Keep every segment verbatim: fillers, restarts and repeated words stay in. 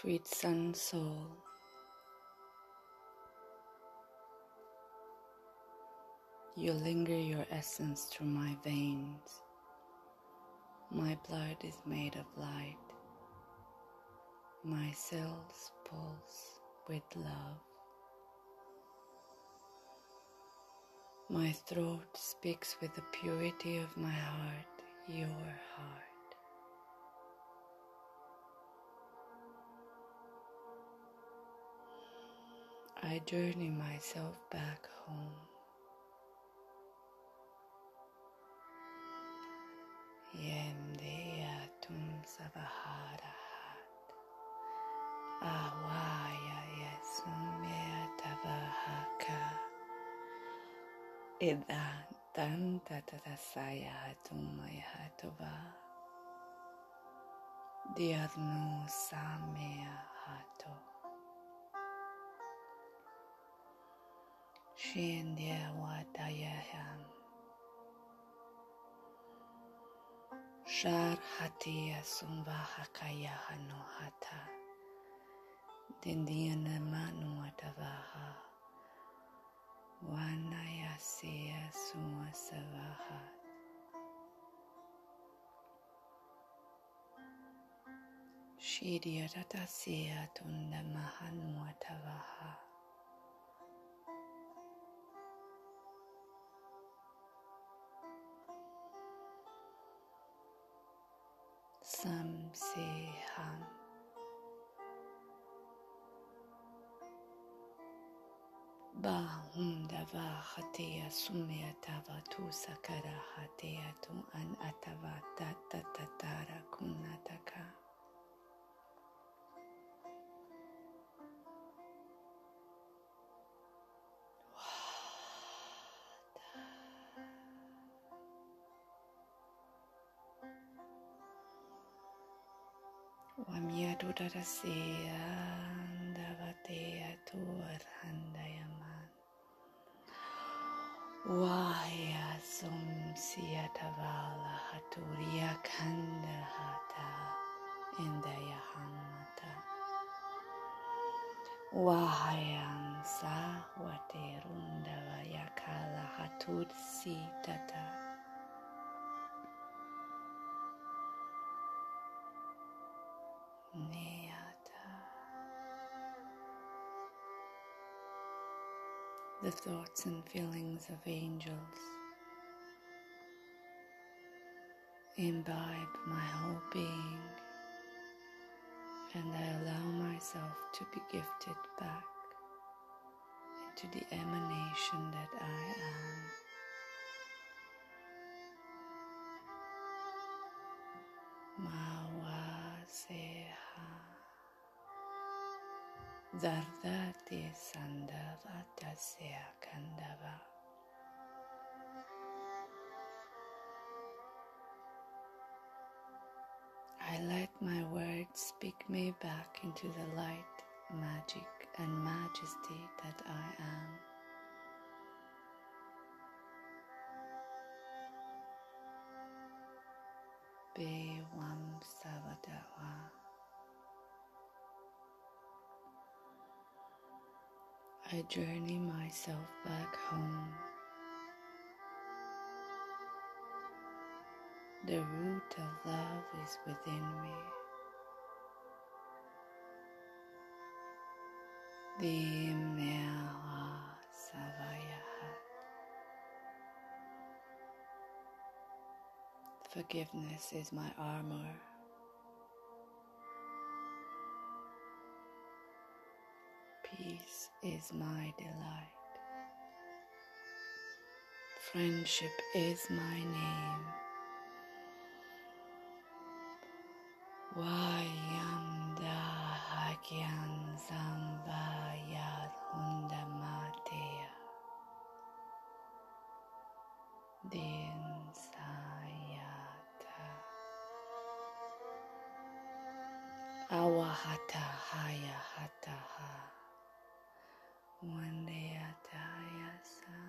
sweet sun soul. You linger your essence through my veins. My blood is made of light. My cells pulse with love. My throat speaks with the purity of my heart, your heart. I journey myself back home. Yendeya tum sabaharahat, awaya yasumya tabahaka, ida tan tatasaya tumayatuba, diarnu samya hato, shendya watayaham. Shar hatiya sumva hakaya hano hata dindiana manu atavaha wanayasiya sumasavaha. Shiriya ratasiya tunda mahanu atavaha. Sam se ham. Ba hum dava hatea sumya tava tu sakara hatea tu an atava tata tatara kunataka. Wamyadurarasiya andavateya tuarhandayaman Waya sumsiya tavala haturiya kandahata indayahamata Wahayansa waterundavaya kala hatursi tata. The thoughts and feelings of angels imbibe my whole being, and I allow myself to be gifted back into the emanation that I am. Dardati sandava tasya kandava. I let my words speak me back into the light, magic and majesty that I am. Be Wam Savadawa. I journey myself back home. The root of love is within me. The Meha Savayahat. Forgiveness is my armor. Peace is my delight. Friendship is my name. Wayamda Hakyan Zambayad Hundamatea Din Sayata Awahata Haya Hataha. One day I die, I saw.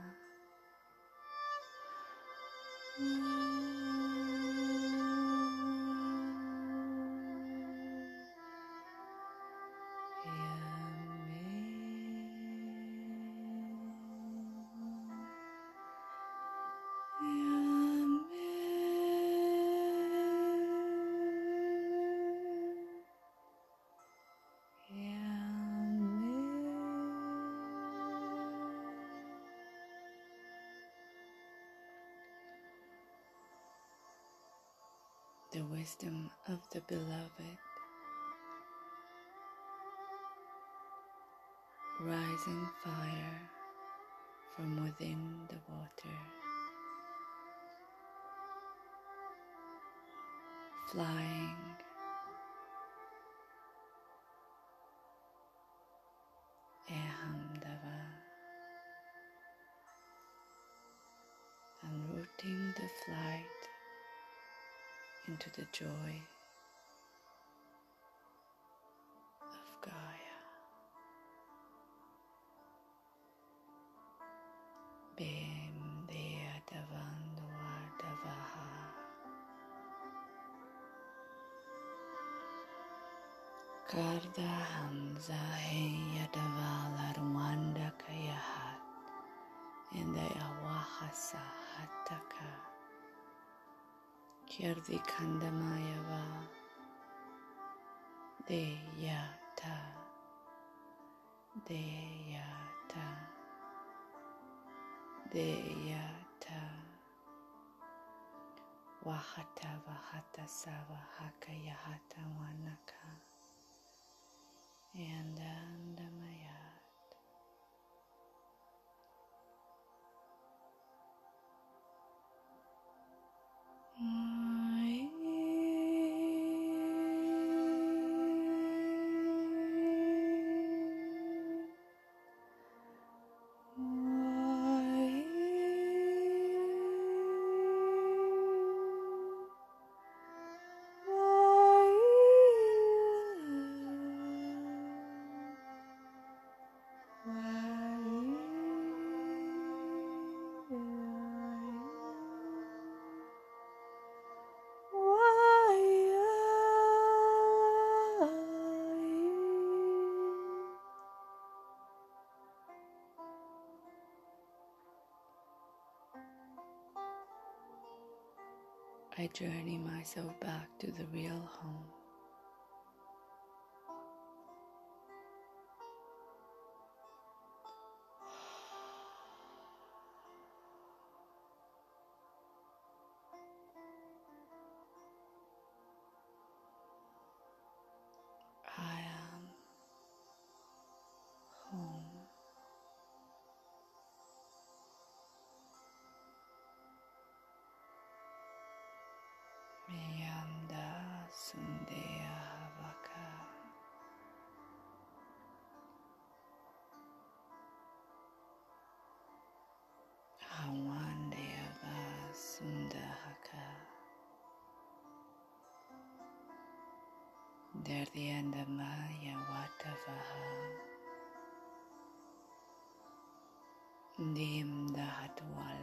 the wisdom of the beloved, rising fire from within the water, flying, Ehamdava, unrooting the flight into the joy of Gaia. Bem Dea Davandua Davaha, Karda Hamza Heyadavala Rwanda Kayahat, and the Awahasa Hataka. Kirdi Kandamayava Deyata Deyata Deyata Wahata Vahata Sava Haka Yahata Wanaka and Andamayat. Mm. I journey myself back to the real home. I am home. There the end of Maya Watavaha Dim the Hatwala.